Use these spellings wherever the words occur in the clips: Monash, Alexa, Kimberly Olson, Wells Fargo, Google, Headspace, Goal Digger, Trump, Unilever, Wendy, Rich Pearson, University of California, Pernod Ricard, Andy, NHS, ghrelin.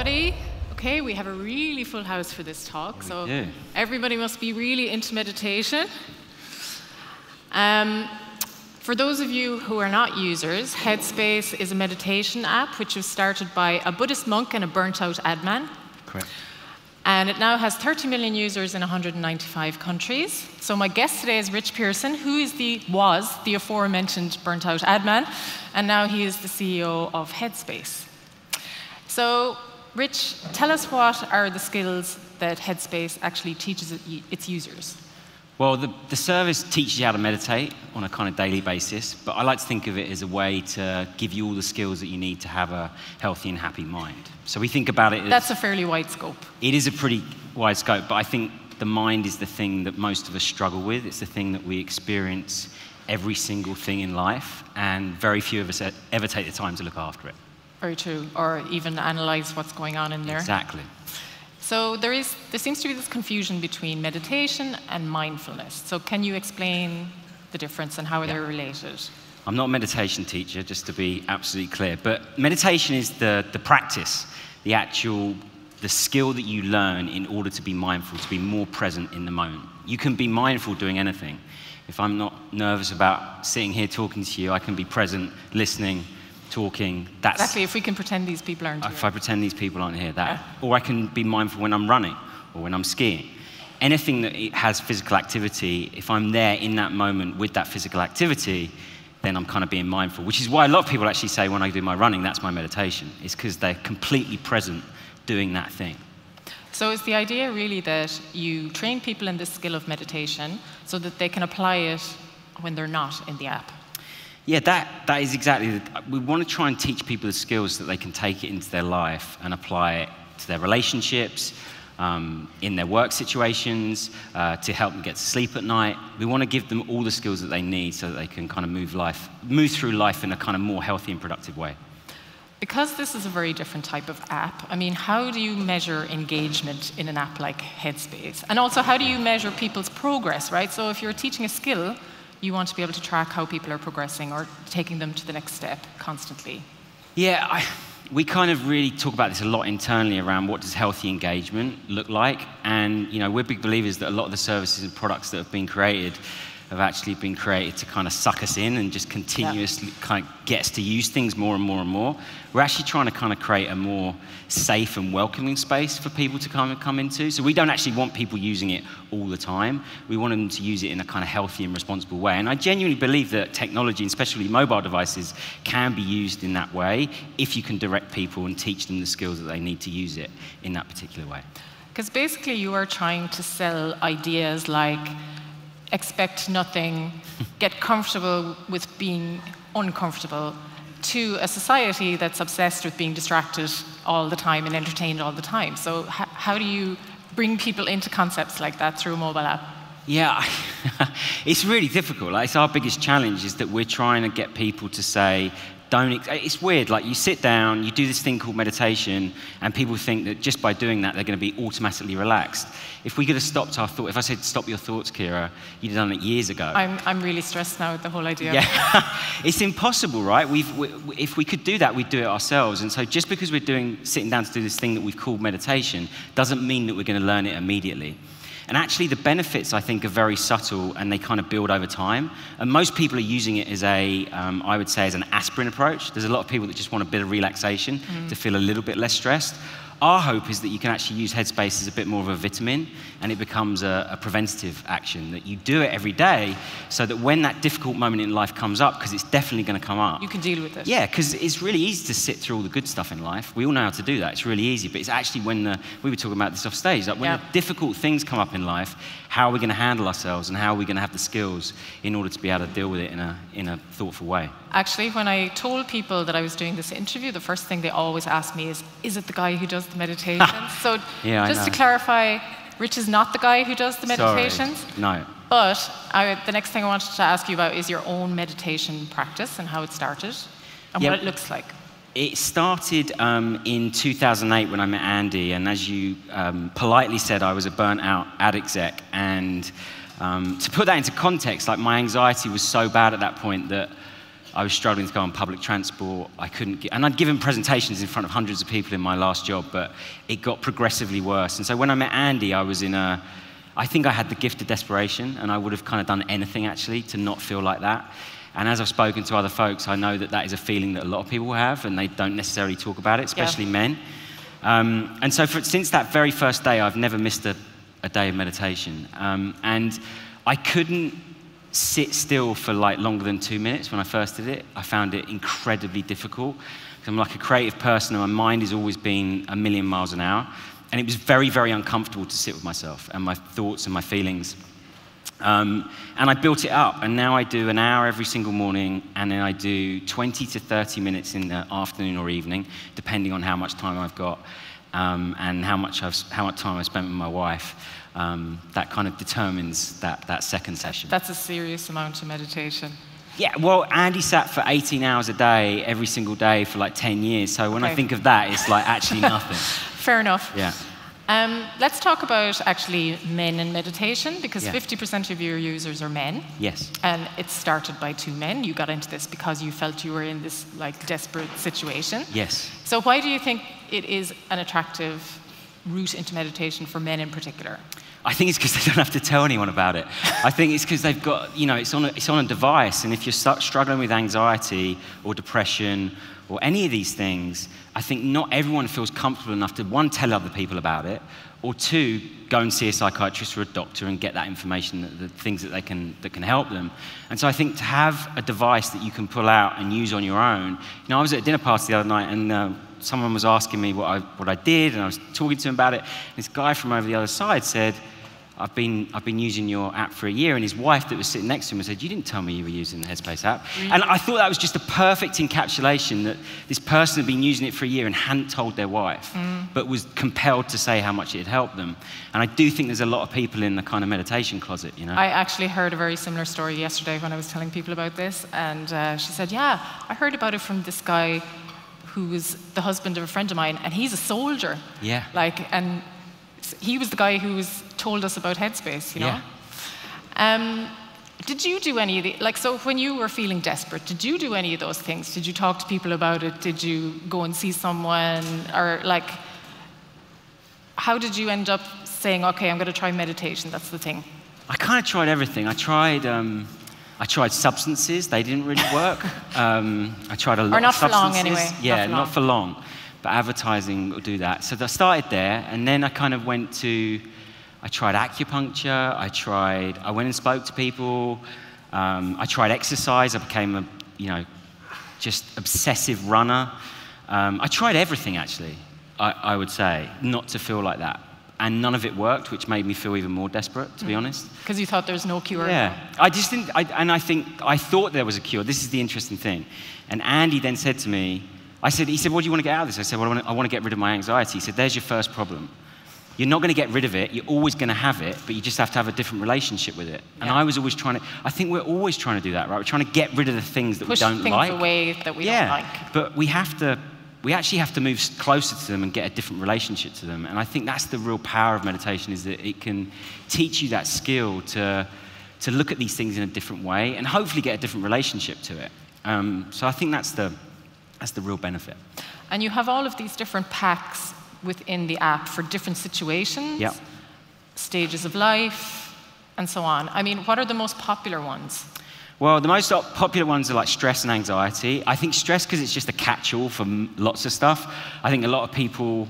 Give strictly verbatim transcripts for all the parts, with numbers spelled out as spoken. everybody. Okay, we have a really full house for this talk, so yeah. Everybody must be really into meditation. Um, for those of you who are not users, Headspace is a meditation app which was started by a Buddhist monk and a burnt-out ad man. Correct. And it now has thirty million users in one hundred ninety-five countries. So my guest today is Rich Pearson, who is the, was the aforementioned burnt-out ad man, and now he is the C E O of Headspace. So, Rich, tell us what are the skills that Headspace actually teaches its users? Well, the, the service teaches you how to meditate on a kind of daily basis, but I like to think of it as a way to give you all the skills that you need to have a healthy and happy mind. So we think about it as... That's a fairly wide scope. It is a pretty wide scope, but I think the mind is the thing that most of us struggle with. It's the thing that we experience every single thing in life, and very few of us ever take the time to look after it. Very true, or even analyze what's going on in there. Exactly. So there is, there seems to be this confusion between meditation and mindfulness. So can you explain the difference and how are yeah. they related? I'm not a meditation teacher, just to be absolutely clear, but meditation is the, the practice, the actual, the skill that you learn in order to be mindful, to be more present in the moment. You can be mindful doing anything. If I'm not nervous about sitting here talking to you, I can be present, listening, talking. That's exactly, if we can pretend these people aren't here. If I pretend these people aren't here, that. Yeah. Or I can be mindful when I'm running or when I'm skiing. Anything that has physical activity, if I'm there in that moment with that physical activity, then I'm kind of being mindful, which is why a lot of people actually say when I do my running, that's my meditation. It's because they're completely present doing that thing. So is the idea really that you train people in this skill of meditation so that they can apply it when they're not in the app? Yeah, that, that is exactly the, we want to try and teach people the skills that they can take it into their life and apply it to their relationships, um, in their work situations, uh, to help them get to sleep at night. We want to give them all the skills that they need so that they can kind of move life, move through life in a kind of more healthy and productive way. Because this is a very different type of app, I mean, how do you measure engagement in an app like Headspace? And also, how do you measure people's progress, right? So if you're teaching a skill, you want to be able to track how people are progressing or taking them to the next step constantly. Yeah, I, we kind of really talk about this a lot internally around what does healthy engagement look like. And you know, we're big believers that a lot of the services and products that have been created have actually been created to kind of suck us in and just continuously yeah. kind of get us to use things more and more and more. We're actually trying to kind of create a more safe and welcoming space for people to kind of come into. So we don't actually want people using it all the time. We want them to use it in a kind of healthy and responsible way. And I genuinely believe that technology, and especially mobile devices, can be used in that way if you can direct people and teach them the skills that they need to use it in that particular way. Because basically you are trying to sell ideas like expect nothing, get comfortable with being uncomfortable, to a society that's obsessed with being distracted all the time and entertained all the time. So h how do you bring people into concepts like that through a mobile app? Yeah, it's really difficult. Like, it's our biggest challenge is that we're trying to get people to say, don't, ex it's weird, like you sit down, you do this thing called meditation, and people think that just by doing that, they're gonna be automatically relaxed. If we could have stopped our thought, if I said, stop your thoughts, Kira, you'd have done it years ago. I'm, I'm really stressed now with the whole idea. Yeah, it's impossible, right? We've, we, if we could do that, we'd do it ourselves. And so just because we're doing, sitting down to do this thing that we've called meditation, doesn't mean that we're gonna learn it immediately. And actually, the benefits, I think, are very subtle, and they kind of build over time. And most people are using it as a, um, I would say, as an aspirin approach. There's a lot of people that just want a bit of relaxation mm. to feel a little bit less stressed. Our hope is that you can actually use Headspace as a bit more of a vitamin, and it becomes a, a preventative action, that you do it every day so that when that difficult moment in life comes up, because it's definitely going to come up. You can deal with it. Yeah, because it's really easy to sit through all the good stuff in life. We all know how to do that. It's really easy, but it's actually when the, we were talking about this off stage, like when yeah. the difficult things come up in life, how are we going to handle ourselves and how are we going to have the skills in order to be able to deal with it in a, in a thoughtful way? Actually, when I told people that I was doing this interview, the first thing they always ask me is, is it the guy who does the meditations? So yeah, just to clarify, Rich is not the guy who does the meditations. Sorry. No. But I, the next thing I wanted to ask you about is your own meditation practice and how it started and yeah. what it looks like. It started um, in two thousand eight when I met Andy, and as you um, politely said, I was a burnt-out ad exec. And um, to put that into context, like my anxiety was so bad at that point that I was struggling to go on public transport. I couldn't get, and I'd given presentations in front of hundreds of people in my last job, but it got progressively worse. And so when I met Andy, I was in a, I think I had the gift of desperation, and I would have kind of done anything actually to not feel like that. And as I've spoken to other folks, I know that that is a feeling that a lot of people have, and they don't necessarily talk about it, especially yeah. men. Um, and so for, since that very first day, I've never missed a, a day of meditation. Um, and I couldn't sit still for like longer than two minutes when I first did it. I found it incredibly difficult, because I'm like a creative person, and my mind has always been a million miles an hour. And it was very, very uncomfortable to sit with myself and my thoughts and my feelings. Um, and I built it up, and now I do an hour every single morning, and then I do twenty to thirty minutes in the afternoon or evening, depending on how much time I've got um, and how much I've how much time I've spent with my wife. Um, that kind of determines that, that second session. That's a serious amount of meditation. Yeah, well, Andy sat for eighteen hours a day, every single day for like ten years, so when okay. I think of that, it's like actually nothing. Fair enough. Yeah. Um, let's talk about actually men and meditation, because yeah. fifty percent of your users are men. Yes. And it started by two men. You got into this because you felt you were in this like desperate situation. Yes. So why do you think it is an attractive route into meditation for men in particular? I think it's because they don't have to tell anyone about it. I think it's because they've got, you know, it's on a, it's on a device, and if you're struggling with anxiety or depression or any of these things, I think not everyone feels comfortable enough to, one, tell other people about it, or two, go and see a psychiatrist or a doctor and get that information, the things that they can that can help them. And so I think to have a device that you can pull out and use on your own. You know, I was at a dinner party the other night, and uh, someone was asking me what I what I did, and I was talking to him about it. This guy from over the other side said, I've been I've been using your app for a year, and his wife that was sitting next to him said, you didn't tell me you were using the Headspace app. Mm-hmm. And I thought that was just a perfect encapsulation, that this person had been using it for a year and hadn't told their wife, mm. but was compelled to say how much it had helped them. And I do think there's a lot of people in the kind of meditation closet, you know. I actually heard a very similar story yesterday when I was telling people about this, and uh, she said, yeah, I heard about it from this guy who was the husband of a friend of mine, and he's a soldier. Yeah. Like, and he was the guy who was told us about Headspace, you know? Yeah. Um, did you do any of the, like, so when you were feeling desperate, did you do any of those things? Did you talk to people about it? Did you go and see someone? Or, like, how did you end up saying, okay, I'm going to try meditation, that's the thing? I kind of tried everything. I tried, um, I tried substances. They didn't really work. um, I tried a lot of substances. Or not for long, anyway. Yeah, not for long. Not for long. But advertising will do that. So I started there, and then I kind of went to, I tried acupuncture, I tried, I went and spoke to people, um, I tried exercise, I became a, you know, just obsessive runner. Um, I tried everything, actually, I, I would say, not to feel like that. And none of it worked, which made me feel even more desperate, to be honest. Because you thought there was no cure. Yeah, I just didn't, I, and I think, I thought there was a cure. This is the interesting thing. And Andy then said to me, I said, he said, what do you want to get out of this? I said, well, I want to, I want to get rid of my anxiety. He said, there's your first problem. You're not going to get rid of it. You're always going to have it, but you just have to have a different relationship with it. Yeah. And I was always trying to, I think we're always trying to do that, right? We're trying to get rid of the things that Push we don't like. Push things away that we yeah, don't like. But we have to, we actually have to move closer to them and get a different relationship to them. And I think that's the real power of meditation, is that it can teach you that skill to, to look at these things in a different way and hopefully get a different relationship to it. Um, so I think that's the... That's the real benefit. And you have all of these different packs within the app for different situations, yep. stages of life, and so on. I mean, what are the most popular ones? Well, the most popular ones are like stress and anxiety. I think stress, because it's just a catch-all for lots of stuff. I think a lot of people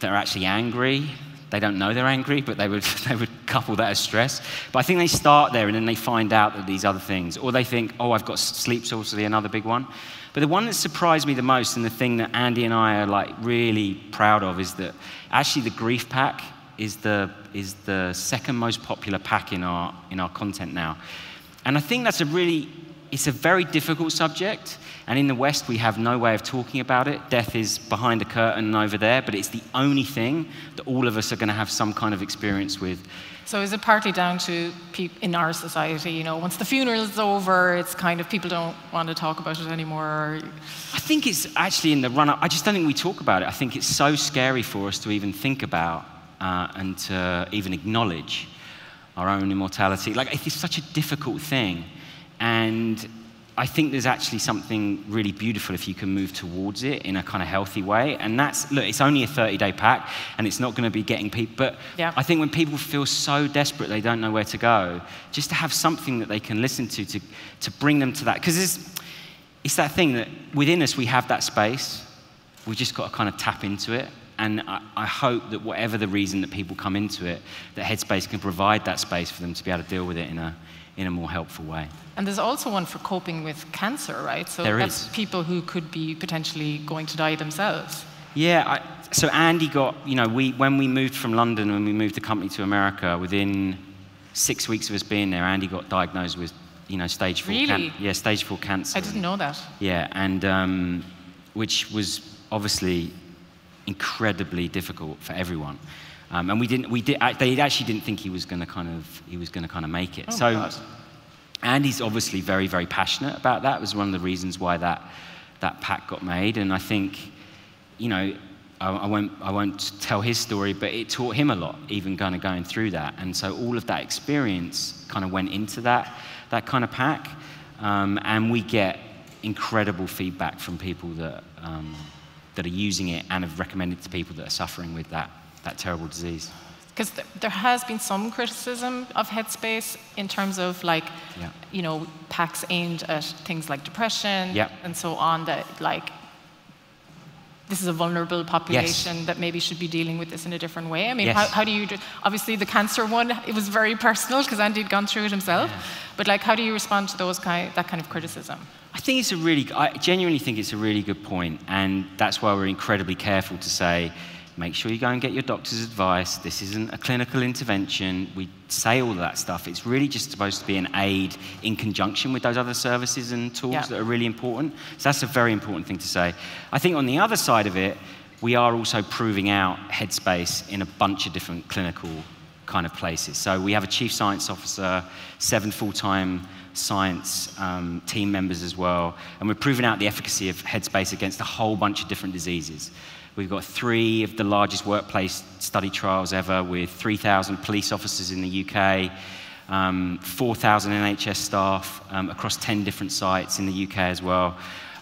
that are actually angry, they don't know they're angry, but they would they would couple that as stress. But I think they start there, and then they find out that these other things, or they think, oh, I've got sleep's also another big one. But the one that surprised me the most, and the thing that Andy and I are like really proud of, is that actually the grief pack is the is the second most popular pack in our in our content now. And I think that's a really, it's a very difficult subject, and in the West we have no way of talking about it. Death is behind a curtain and over there, but it's the only thing that all of us are going to have some kind of experience with. So is it partly down to people in our society, you know, once the funeral is over, it's kind of, people don't want to talk about it anymore? I think it's actually in the run-up, I just don't think we talk about it. I think it's so scary for us to even think about uh, and to even acknowledge our own immortality. Like, it's such a difficult thing. And I think there's actually something really beautiful if you can move towards it in a kind of healthy way. And that's, look, it's only a thirty-day pack, and it's not going to be getting people. But yeah. I think when people feel so desperate they don't know where to go, just to have something that they can listen to to, to bring them to that. Because it's, it's that thing that within us we have that space. We've just got to kind of tap into it. And I, I hope that whatever the reason that people come into it, that Headspace can provide that space for them to be able to deal with it in a in a more helpful way. And there's also one for coping with cancer, right? So there that's is. People who could be potentially going to die themselves. Yeah, I, so Andy got, you know, we when we moved from London, when we moved the company to America, within six weeks of us being there, Andy got diagnosed with, you know, stage four cancer. Really? Can, yeah, stage four cancer. I didn't know that. Yeah, and um, which was obviously incredibly difficult for everyone. Um, and we didn't. We did. They actually didn't think he was going to kind of. He was going to kind of make it. Oh so, God. Andy's obviously very, very passionate about that. It was one of the reasons why that that pack got made. And I think, you know, I, I won't. I won't tell his story, but it taught him a lot, even kind of going through that. And so all of that experience kind of went into that that kind of pack. Um, and we get incredible feedback from people that um, that are using it and have recommended to people that are suffering with that. that terrible disease. Because th- there has been some criticism of Headspace in terms of, like, yeah. you know, packs aimed at things like depression yeah. and so on, that, like, this is a vulnerable population yes. that maybe should be dealing with this in a different way. I mean, yes. how, how do you... Do, obviously, the cancer one, it was very personal because Andy had gone through it himself. Yeah. But, like, how do you respond to those kind, that kind of criticism? I think it's a really... I genuinely think it's a really good point, and that's why we're incredibly careful to say, make sure you go and get your doctor's advice. This isn't a clinical intervention. We say all of that stuff. It's really just supposed to be an aid in conjunction with those other services and tools yeah. that are really important. So that's a very important thing to say. I think on the other side of it, we are also proving out Headspace in a bunch of different clinical kind of places. So we have a chief science officer, seven full-time science um, team members as well, and we're proving out the efficacy of Headspace against a whole bunch of different diseases. We've got three of the largest workplace study trials ever with three thousand police officers in the U K, um, four thousand N H S staff um, across ten different sites in the U K as well,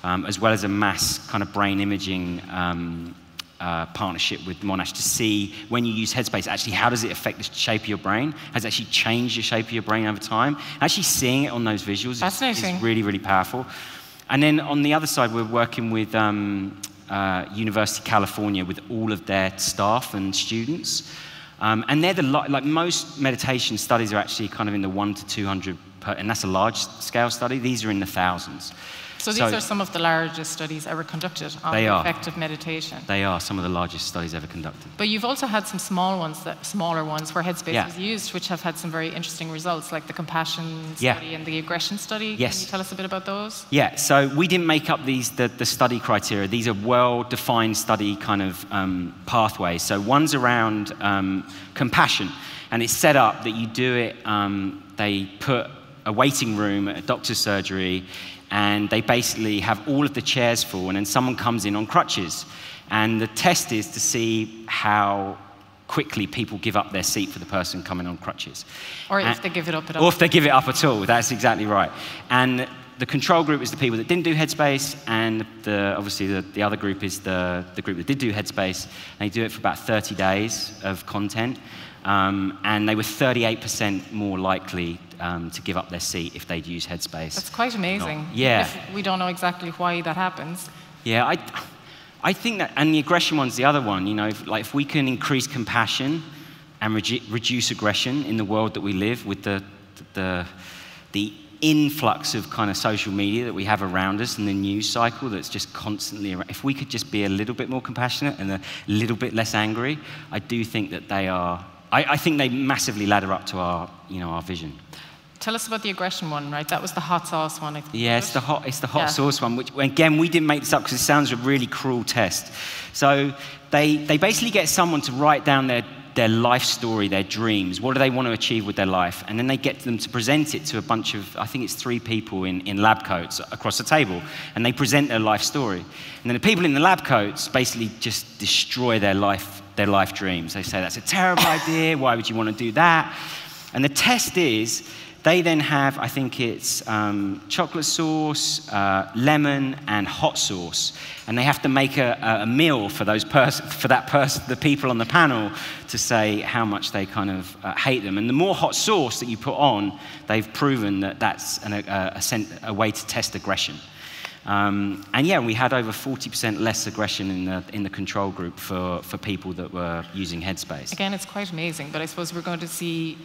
um, as well as a mass kind of brain imaging um, uh, partnership with Monash to see when you use Headspace, actually how does it affect the shape of your brain? Has it actually changed the shape of your brain over time? Actually seeing it on those visuals is, is really, really powerful. And then on the other side, we're working with... Um, Uh, University of California with all of their staff and students. Um, and they're the, li- like most meditation studies are actually kind of in the one to two hundred, per, and that's a large scale study. These are in the thousands. So these so, are some of the largest studies ever conducted on the effect of meditation. They are some of the largest studies ever conducted. But you've also had some small ones, that, smaller ones where Headspace yeah. was used, which have had some very interesting results, like the compassion study yeah. and the aggression study. Yes. Can you tell us a bit about those? Yeah, so we didn't make up these the, the study criteria. These are well-defined study kind of um, pathways. So one's around um, compassion, and it's set up that you do it, um, they put a waiting room at a doctor's surgery, and they basically have all of the chairs full, and then someone comes in on crutches. And the test is to see how quickly people give up their seat for the person coming on crutches. Or and, if they give it up at all. Or if they give it up at all, that's exactly right. And the control group is the people that didn't do Headspace, and the, obviously the, the other group is the, the group that did do Headspace. They do it for about thirty days of content, um, and they were thirty-eight percent more likely Um, to give up their seat if they'd use Headspace. That's quite amazing. Not, yeah. If we don't know exactly why that happens. Yeah, I, I think that, and the aggression one's the other one. You know, if, like if we can increase compassion and re- reduce aggression in the world that we live, with the, the, the influx of kind of social media that we have around us and the news cycle that's just constantly around, if we could just be a little bit more compassionate and a little bit less angry, I do think that they are. I, I think they massively ladder up to our, you know, our vision. Tell us about the aggression one, right? That was the hot sauce one, I think. Yeah, it's the hot, it's the hot yeah. sauce one, which, again, we didn't make this up because it sounds a really cruel test. So they they basically get someone to write down their, their life story, their dreams. What do they want to achieve with their life? And then they get them to present it to a bunch of, I think it's three people in, in lab coats across the table, and they present their life story. And then the people in the lab coats basically just destroy their life their life dreams. They say, that's a terrible idea. Why would you want to do that? And the test is They then have, I think it's um, chocolate sauce, uh, lemon, and hot sauce, and they have to make a, a meal for those pers- for that person, the people on the panel, to say how much they kind of uh, hate them. And the more hot sauce that you put on, they've proven that that's an, a, a, sen- a way to test aggression. Um, and yeah, we had over forty percent less aggression in the in the control group for for people that were using Headspace. Again, it's quite amazing, but I suppose we're going to see.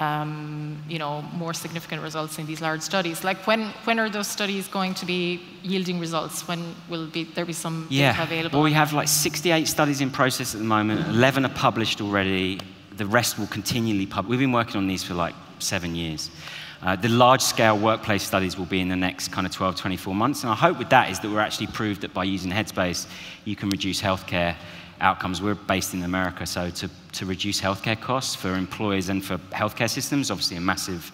Um, you know, more significant results in these large studies. Like, when when are those studies going to be yielding results? When will be, there be some yeah. data available? Well, we have like sixty-eight studies in process at the moment. Mm-hmm. eleven are published already. The rest will continually publish. We've been working on these for like seven years. Uh, the large-scale workplace studies will be in the next kind of twelve, twenty-four months. And our hope with that is that we're actually proved that by using Headspace, you can reduce healthcare outcomes. We're based in America, so to, to reduce healthcare costs for employers and for healthcare systems, obviously a massive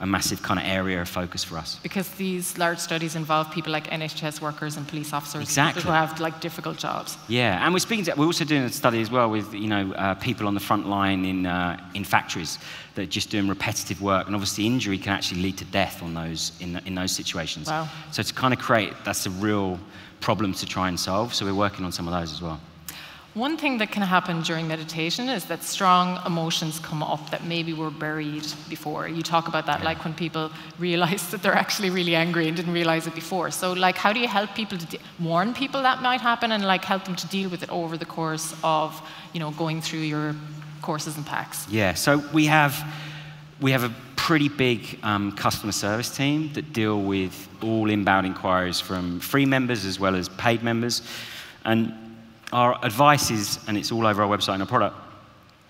a massive kind of area of focus for us. Because these large studies involve people like N H S workers and police officers, exactly. People who have like difficult jobs. Yeah, and we're speaking to, we're also doing a study as well with you know uh, people on the front line in uh, in factories that are just doing repetitive work, and obviously injury can actually lead to death on those in the, in those situations. Wow. So to kind of create, that's a real problem to try and solve. So we're working on some of those as well. One thing that can happen during meditation is that strong emotions come up that maybe were buried before. You talk about that, yeah. like when people realize that they're actually really angry and didn't realize it before. So, like, how do you help people to de- warn people that might happen and like help them to deal with it over the course of, you know, going through your courses and packs? Yeah. So we have we have a pretty big um, customer service team that deal with all inbound inquiries from free members as well as paid members, and our advice is, and it's all over our website and our product,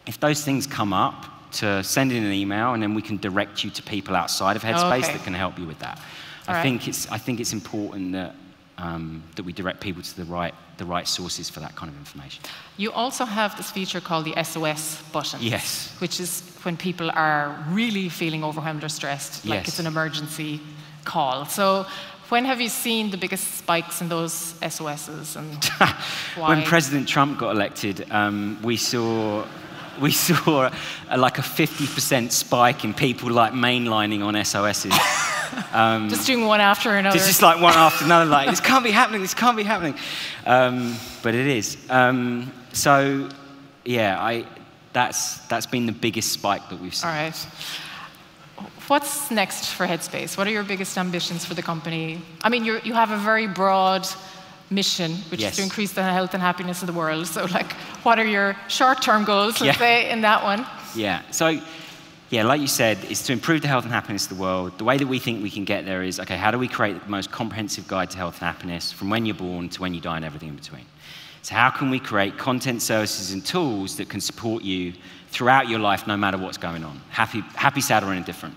if those things come up, to send in an email, and then we can direct you to people outside of Headspace okay. that can help you with that. All I right. think it's I think it's important that um, that we direct people to the right the right sources for that kind of information. You also have this feature called the S O S button. Yes. Which is when people are really feeling overwhelmed or stressed, like yes. it's an emergency call. So. When have you seen the biggest spikes in those S O S's and why? When President Trump got elected, um, we saw we saw a, a, like a fifty percent spike in people like mainlining on S O S's. Um, just doing one after another. It's just like one after another, like, this can't be happening, this can't be happening. Um, but it is. Um, so, yeah, I that's that's been the biggest spike that we've seen. All right. What's next for Headspace? What are your biggest ambitions for the company? I mean, you you have a very broad mission, which yes. is to increase the health and happiness of the world. So, like, what are your short-term goals, let's yeah. say, in that one? Yeah. So, yeah, like you said, it's to improve the health and happiness of the world. The way that we think we can get there is, okay, how do we create the most comprehensive guide to health and happiness from when you're born to when you die and everything in between? So how can we create content, services, and tools that can support you throughout your life, no matter what's going on, happy, happy, sad, or indifferent?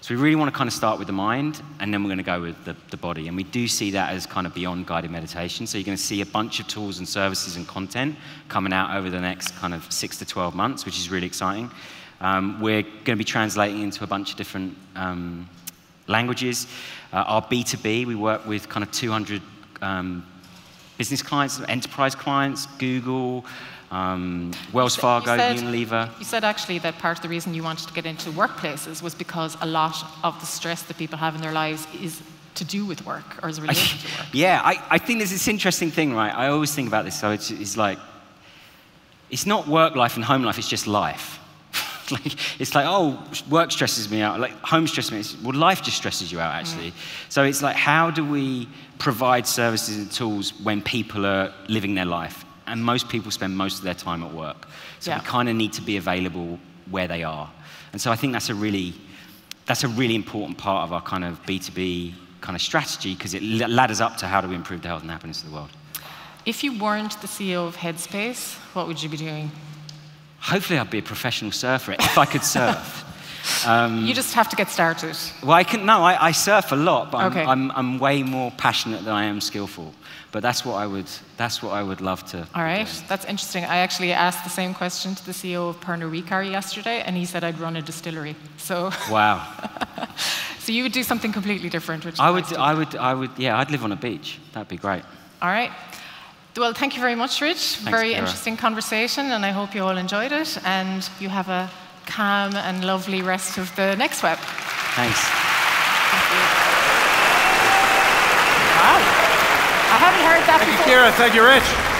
So we really want to kind of start with the mind, and then we're going to go with the, the body. And we do see that as kind of beyond guided meditation. So you're going to see a bunch of tools and services and content coming out over the next kind of six to twelve months, which is really exciting. Um, we're going to be translating into a bunch of different um, languages. Uh, our B two B, we work with kind of two hundred um, business clients, enterprise clients, Google, Um, Wells Fargo, you said, Unilever. You said actually that part of the reason you wanted to get into workplaces was because a lot of the stress that people have in their lives is to do with work or is related to work. Yeah, I, I think there's this interesting thing, right? I always think about this. So it's, it's like, it's not work life and home life, it's just life. Like, it's like, oh, work stresses me out, like home stresses me out. Well, life just stresses you out, actually. Mm. So it's like, how do we provide services and tools when people are living their life? And most people spend most of their time at work. So yeah. we kind of need to be available where they are. And so I think that's a really that's a really important part of our kind of B two B kind of strategy, because it ladders up to how do we improve the health and happiness of the world. If you weren't the C E O of Headspace, what would you be doing? Hopefully I'd be a professional surfer, if I could surf. Um, you just have to get started. Well, I can, no, I, I surf a lot, but I'm, okay. I'm, I'm way more passionate than I am skillful. But that's what I would, that's what I would love to. All right, do. That's interesting. I actually asked the same question to the C E O of Pernod Ricard yesterday, and he said I'd run a distillery. So. Wow. So you would do something completely different, which I would, I would, I would, yeah, I'd live on a beach. That'd be great. All right. Well, thank you very much, Rich. Thanks, very Cara. Interesting conversation, and I hope you all enjoyed it. And you have a calm and lovely rest of the next web. Thanks. Thank you. Wow. I haven't heard that Thank before. Thank you, Kira. Thank you, Rich.